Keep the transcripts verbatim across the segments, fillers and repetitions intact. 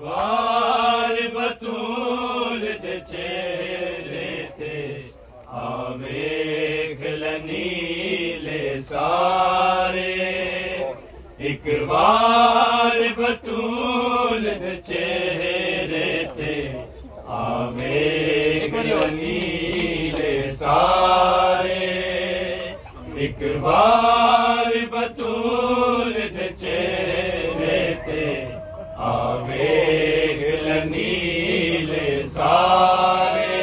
انوار بطول دے چہرے تے آویکھ لنیلے سارے اکوار بطول دے چہرے تے آویکھ لنیلے سارے اکوار بطول دے چہرے تے آویکھ لنیلے سارے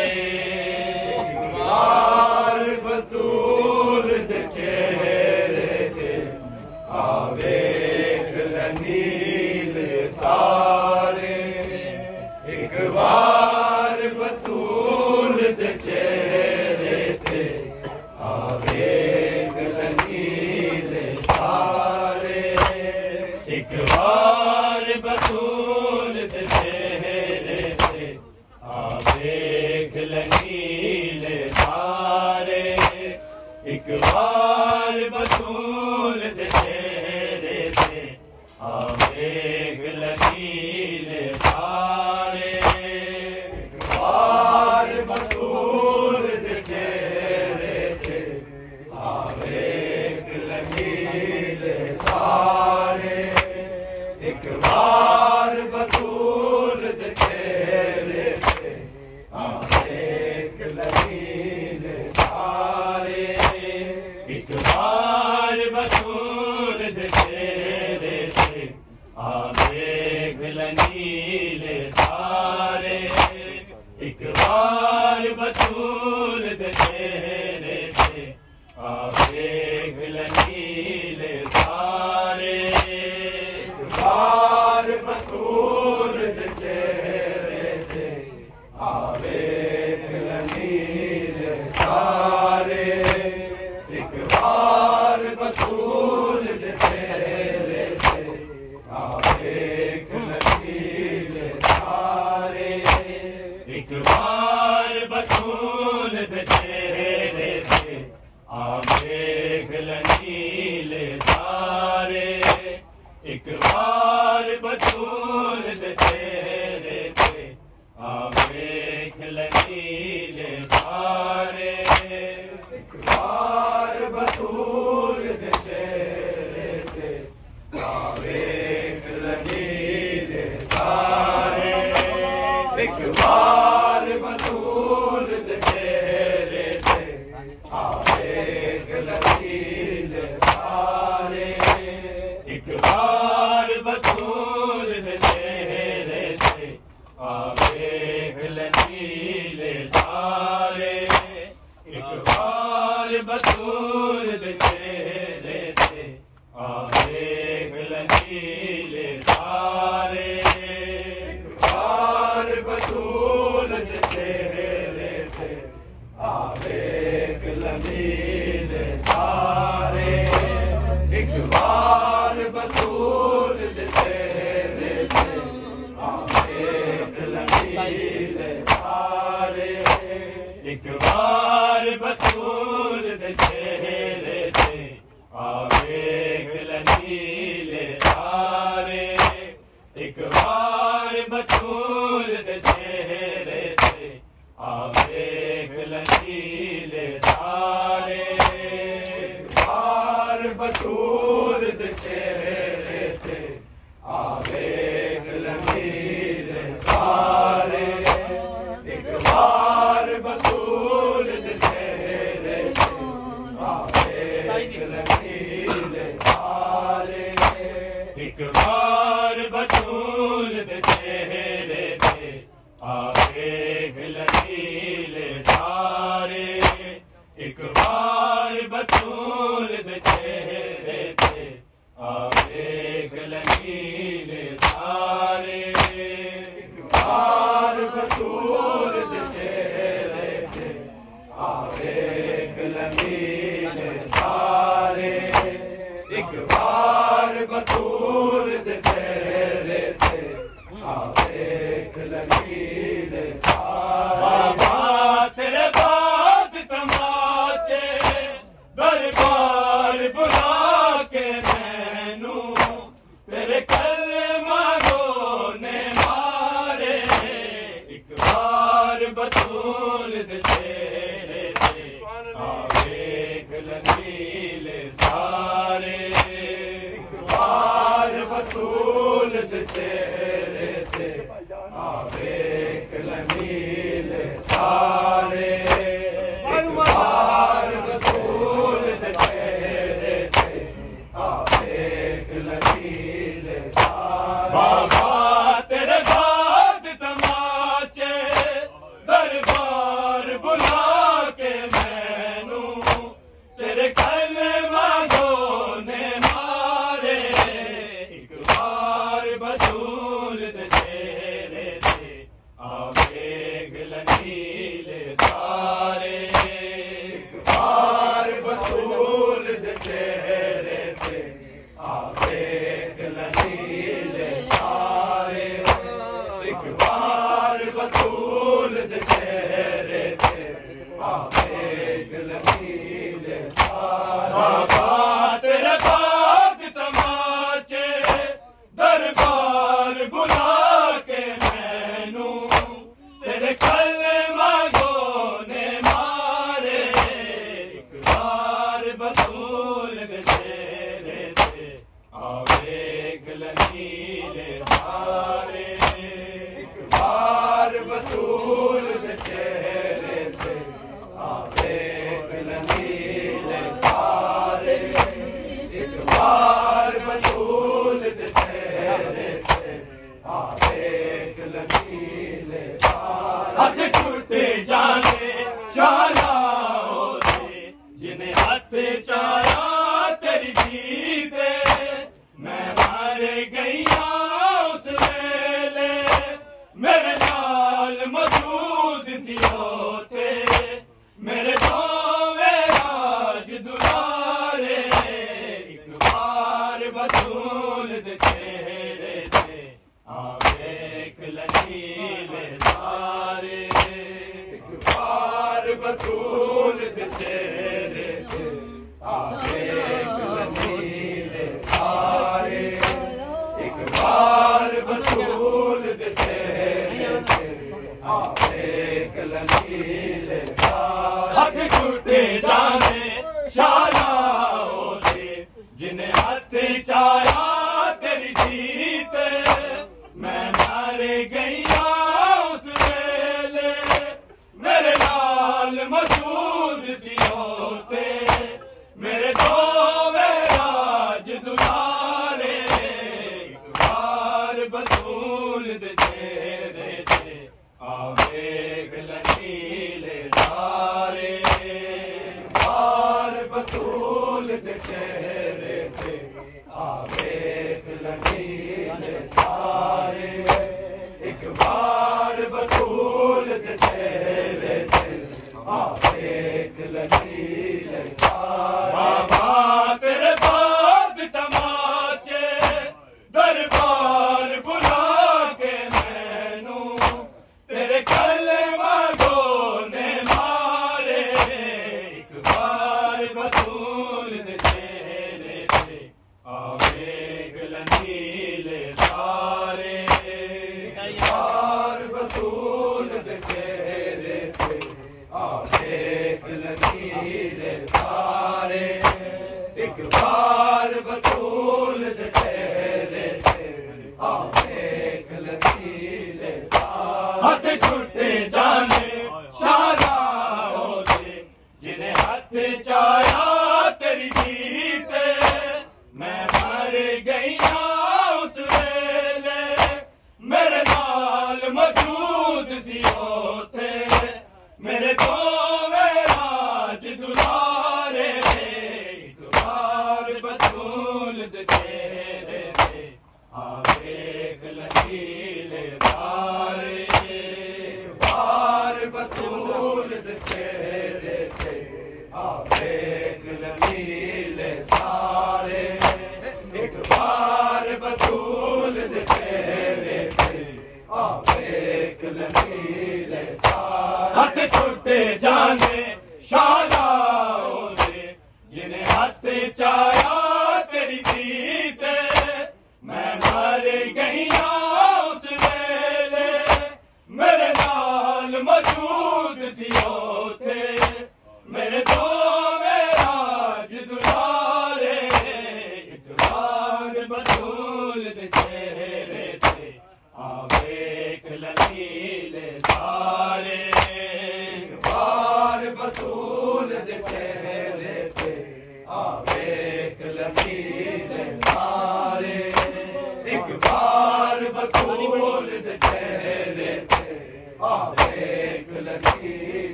اکوار بطول دے چہرے تے آویکھ لنیلے سارے اکوار بطول دے چہرے تے آویکھ لنیلے سارے اکوار بطول دے چہرے تے آویکھ لنیلے سارے اک بار بطول دے چہرے تے آویکھ لنیلے سارے اک بار بطول دے چہرے تے آویکھ لنیلے سارے ایک بار بطول دے چہرے تے آویکھ لنیلے سارے ایک بار بطول دے چہرے تے آویکھ لنیلے سارے ایک بار بطول دے چہرے تے آویکھ لنیلے سارے اکوار بطول دے چہرے تے آویکھ لنیلے سارے اکوار بطول دے چہرے تے آویکھ لنیلے سارے اکوار بطول دے چہرے تے آویکھ لنیلے سارے اکوار بطول دے چہرے تے آویکھ لنیلے سارے اکوار بطول دے چہرے تے آویکھ لنیلے سارے اکوار بطول دے چہرے تے آویکھ لنیلے سارے اکوار بطول دے چہرے تے آویکھ لنیلے سارے اکوار بطول دے چہرے تے آویکھ لنیلے سارے اکوار بطول دے چہرے تے آویکھ لنیلے سارے اکوار بطول دے چہرے تے آویکھ لنیلے سارے ایک بار بطول دے چہرے تے آویکھ لنیلے سارے ایک بار بطول دے چہرے تے آویکھ لنیلے سارے ایک بار بطول دے چہرے آویکھ لنیلے سارے ایک بار بطول دے چہرے تے آویکھ لنیلے سارے ایک بار بطول دے چہرے تے آویکھ لنیلے سارے ایک بار بطول دے چہرے تے آویکھ لنیلے سارے اکوار بطول دے چہرے تے آویکھ لنیلے سارے اکوار بطول دے چہرے تے آویکھ لنیلے سارے باد تماچے دربار بلا کے تیرے کلمہ رونے ماں آمین.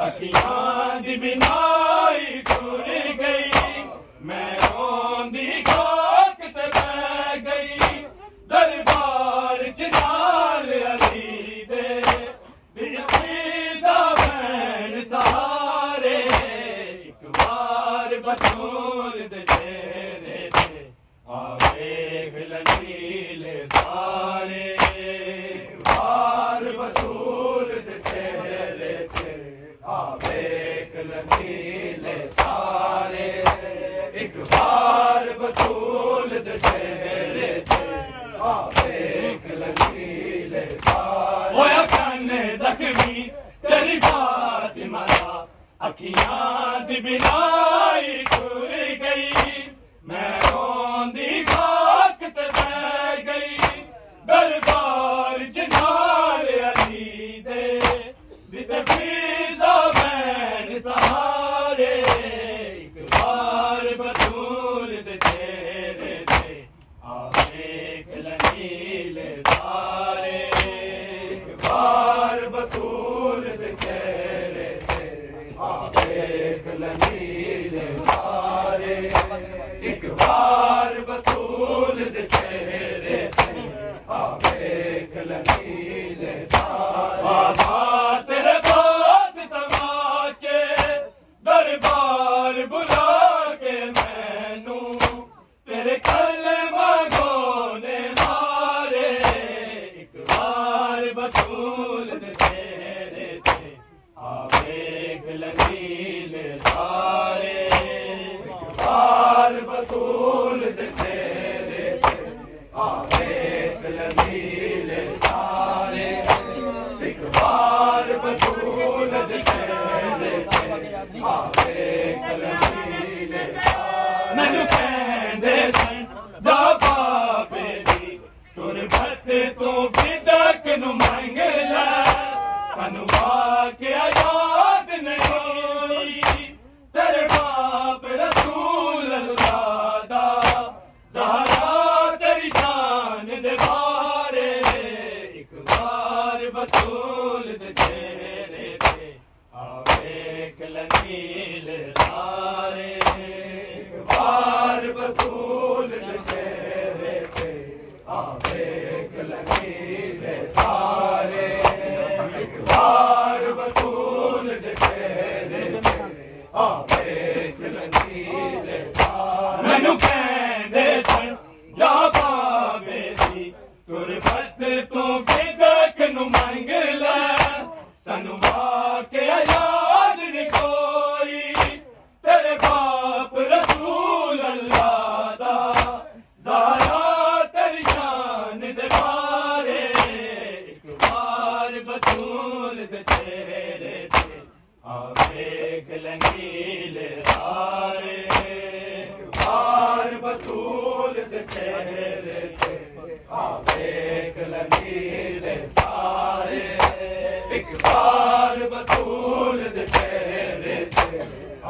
آنکھ بنائی ٹور گئی میں روندی خاک تے بہ گئی دربار چنال علی دے بن فیضا بین سہارے ایک بار بطول دے چہرے پہ آوے غلطیل سارے ایک بار بطول دے چہرے پہ آوے غلطیل سارے ایک بار بطول دے چہرے پہ آوے غلطیل سارے زخمی تیری فاطمہ اکھیاں دی بنائی ٹر گئی میں روندی خاک تے بہ گئی دربار چنار علی دے دتے فیضا بین سہارے ایک بار بطول دے چہرے پہ آوے غلطیل سارے بطول دے چہرے پہ آوے غلطیل سارے ایک بار بطول دے چہرے پہ آوے غلطیل سارے بابا تیرے بعد تماچے دربار بلا کے مینوں تیرے کلمہ گو نے مارے ایک بار بطول غلطیل سارے بار بطول دے چہرے پہ آوے غلطیل سارے ایک بار بطول دے چہرے پہ آوے غلطیل سارے مینوں کہندے سن جا بابے دی تیرے بھت تو فدک نوں منگ لے سانوں واقعہ یاد نہیں تیرے باپ رسول اللہ دا زہرا تیری شان دے بارے ایک بار بطول دے چہرے پہ آوے غلطیل سارے ایک بار بطول دے چہرے پہ آوے غلطیل سارے بار بطول دے چہرے پہ آوے غلطیل سارے مینوں کہندے سن جا بابے دی تیرے بھت تو فدک نوں منگ لے سانوں واقعہ یاد نہیں کوئی تیرے باپ رسول اللہ دا زہرا تیری شان دے بارے ایک بار بطول دے چہرے پہ آوے غلطیل سارے بار بطول دے چہرے پہ آوے غلطیل سارے ایک بار بطول دے چہرے پہ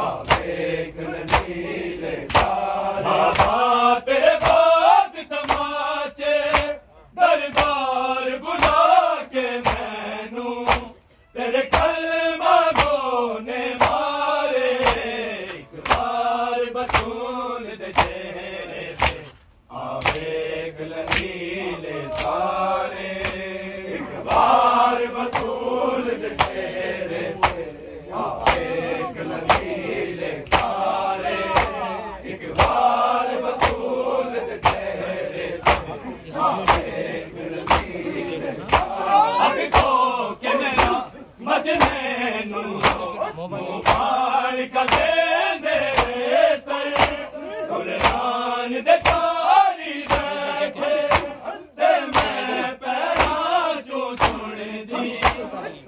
آوے غلطیل سارے بابا تیرے بعد تماچے دربار بلا کے مینوں تیرے کلمہ گو نے مارے ایک بار بطول دے چہرے پہ آوے غلطیل سارے ایک بار بطول دے چہرے پہ آوے غلطیل سارے ایک بار بطول دے چہرے پہ آوے غلطیل سارے کو کہ میرا مجنوں مبارک دے سر قرآن دے تاری بیٹھے تے میں پیرا جو چھوڑ دی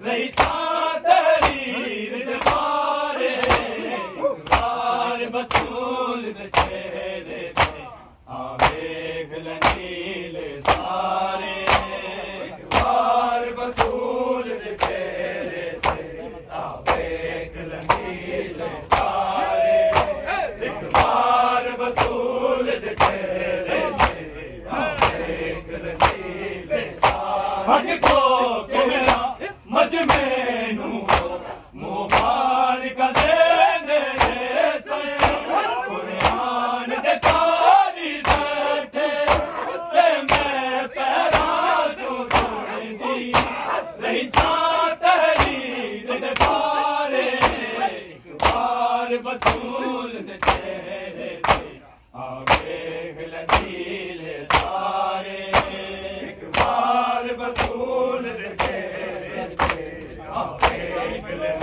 رہی سا تحریر دے بارے بار بطول دے چہرے پہ آوے غلطیل سارے بار بطول دے چہرے پہ آوے غلطیل سارے ایک بار بطول دے چہرے پہ آوے غلطیل سارے ہٹ کو کہنا مجھ میں بابا تیرے بعد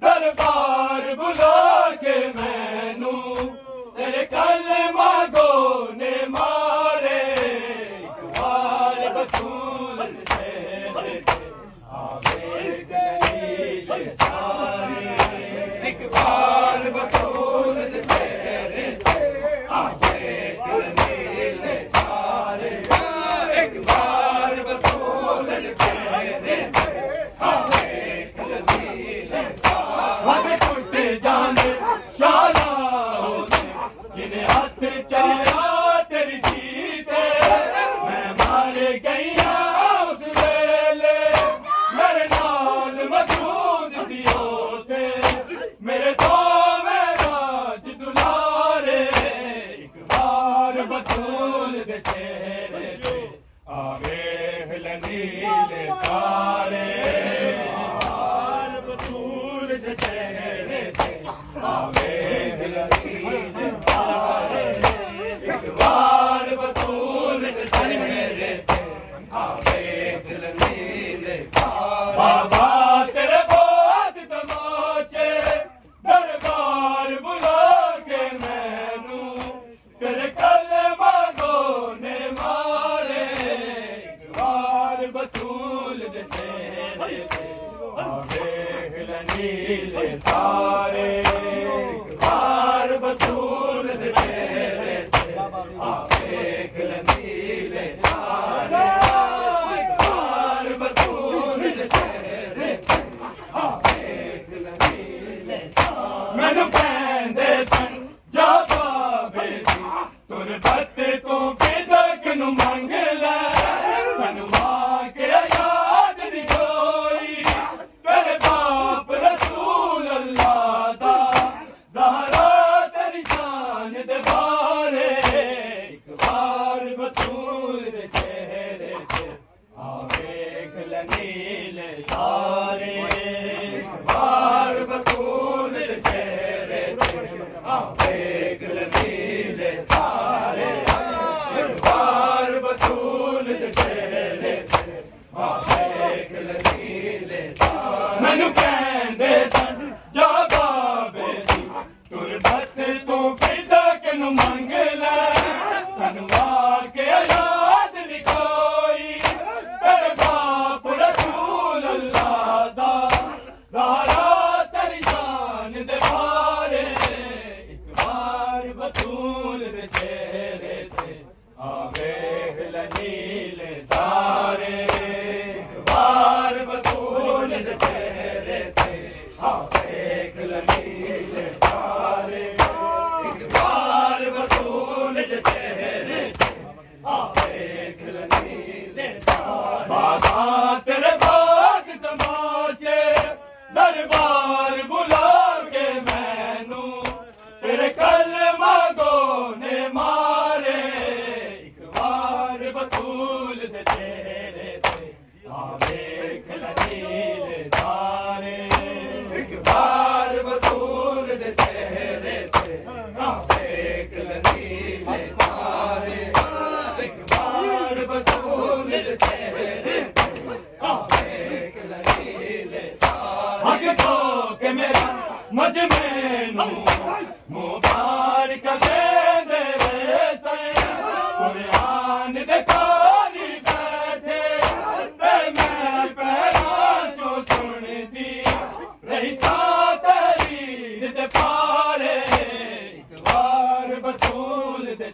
دربار بلا کے مینو تیرے کلمہ گو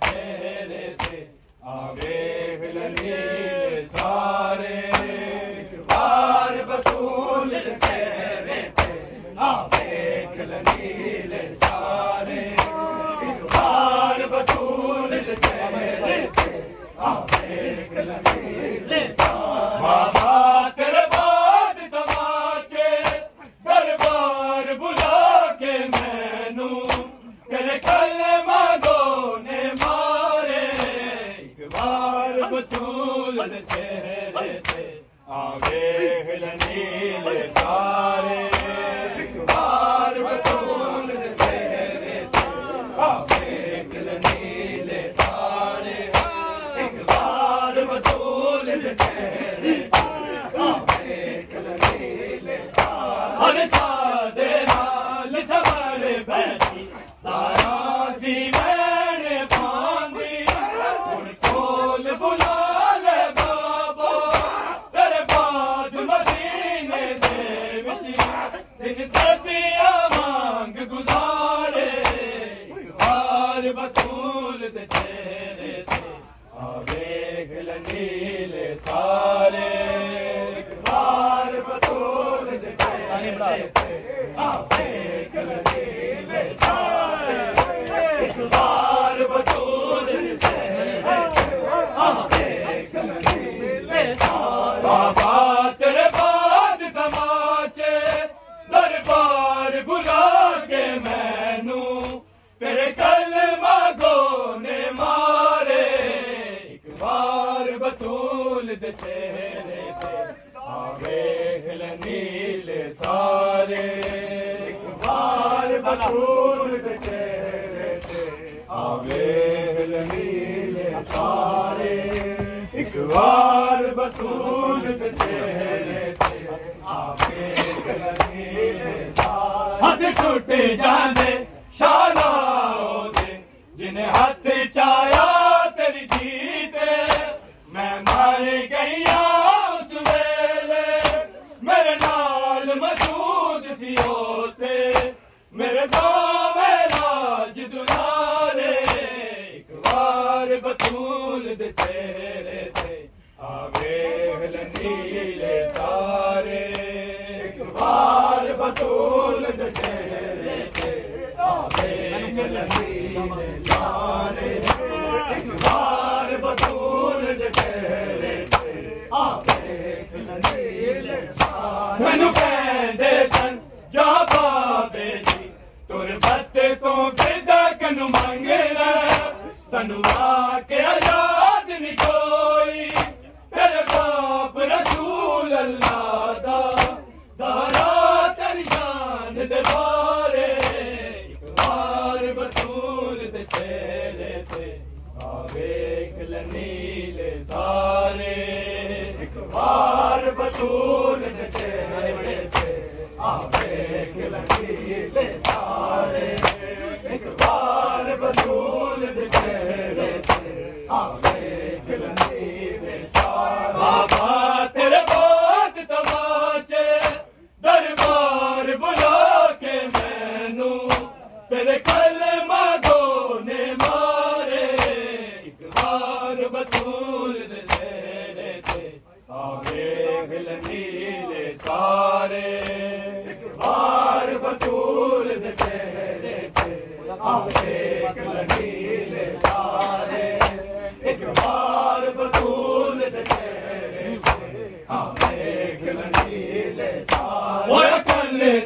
چہرے تھے آویخ للیل سارے، بار بطول چہرے تھے آویخ للیل سارے، بار بطول چہرے تھے آویخ للیل سارے۔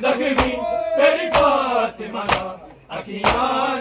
زخمی تیری بات منا اکیاں